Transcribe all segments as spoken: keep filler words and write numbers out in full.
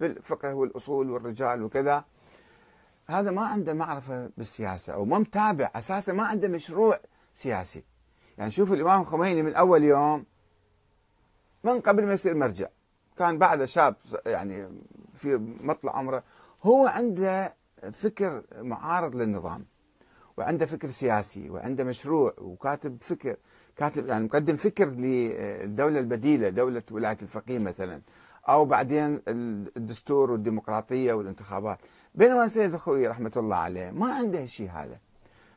بالفقه والأصول والرجال وكذا، هذا ما عنده معرفة بالسياسة أو ما متابع أساسا، ما عنده مشروع سياسي. يعني شوف الإمام الخميني من أول يوم، من قبل ما يصير مرجع، كان بعد شاب يعني في مطلع عمره، هو عنده فكر معارض للنظام وعنده فكر سياسي وعنده مشروع، وكاتب فكر، كاتب يعني مقدم فكر للدولة البديلة، دولة ولاية الفقيه مثلا، أو بعدين الدستور والديمقراطية والانتخابات. بينما السيد الخوئي رحمة الله عليه ما عنده الشيء هذا.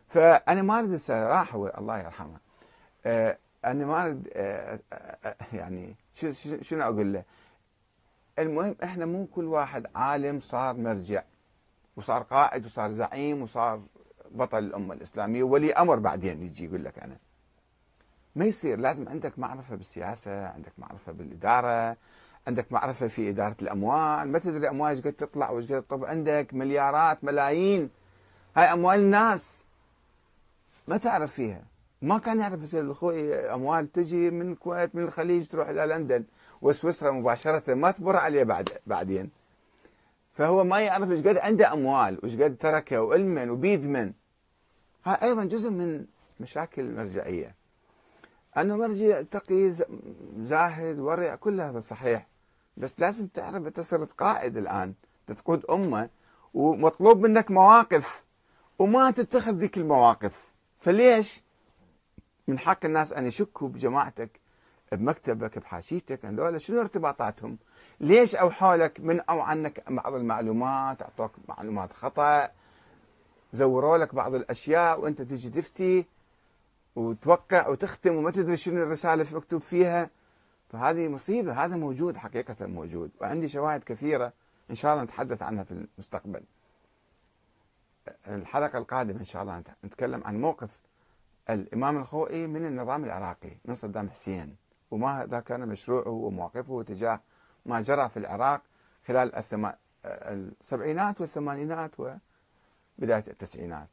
فأنا ما أريد راح هو الله يرحمه، أنا ما أريد يعني شو شنو أقول له. المهم إحنا مو كل واحد عالم صار مرجع وصار قائد وصار زعيم وصار بطل الأمة الإسلامية وولي أمر بعدين يجي يقول لك أنا. ما يصير، لازم عندك معرفة بالسياسة، عندك معرفة بالإدارة، عندك معرفة في إدارة الأموال، ما تدري الأموال ايش قد تطلع وايش قد تطب، عندك مليارات ملايين، هاي أموال الناس ما تعرف فيها. ما كان يعرف السيد الخوئي أموال تجي من الكويت من الخليج تروح إلى لندن وسويسرا مباشرة، ما تبر عليه بعد بعدين. فهو ما يعرف ايش قد عنده أموال وايش قد تركه وألمن وبيدمن. هاي أيضا جزء من مشاكل المرجعية، أنه مرجع تقي زاهد ورع كل هذا صحيح، بس لازم تعرف أنت صرت قائد الآن، تقود أمة ومطلوب منك مواقف وما تتخذ ذيك المواقف. فليش؟ من حق الناس أن يشكوا بجماعتك، بمكتبك، بحاشيتك، هذول شنو ارتباطاتهم؟ ليش أو حولك منعوا عنك بعض المعلومات، أعطوك معلومات خطأ، زوروا لك بعض الأشياء وأنت تجي تفتي وتوقع وتختم وما تدري شنو الرسالة في مكتوب فيها. فهذه مصيبة، هذا موجود حقيقة موجود، وعندي شواهد كثيرة إن شاء الله نتحدث عنها في المستقبل. الحلقة القادمة إن شاء الله نتكلم عن موقف الإمام الخوئي من النظام العراقي، من صدام حسين، وما هذا كان مشروعه ومواقفه تجاه ما جرى في العراق خلال السبعينات والثمانينات وبداية التسعينات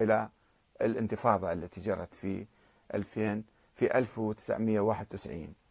إلى الانتفاضة التي جرت في ألفين في ألف وتسعمئة وواحد وتسعين.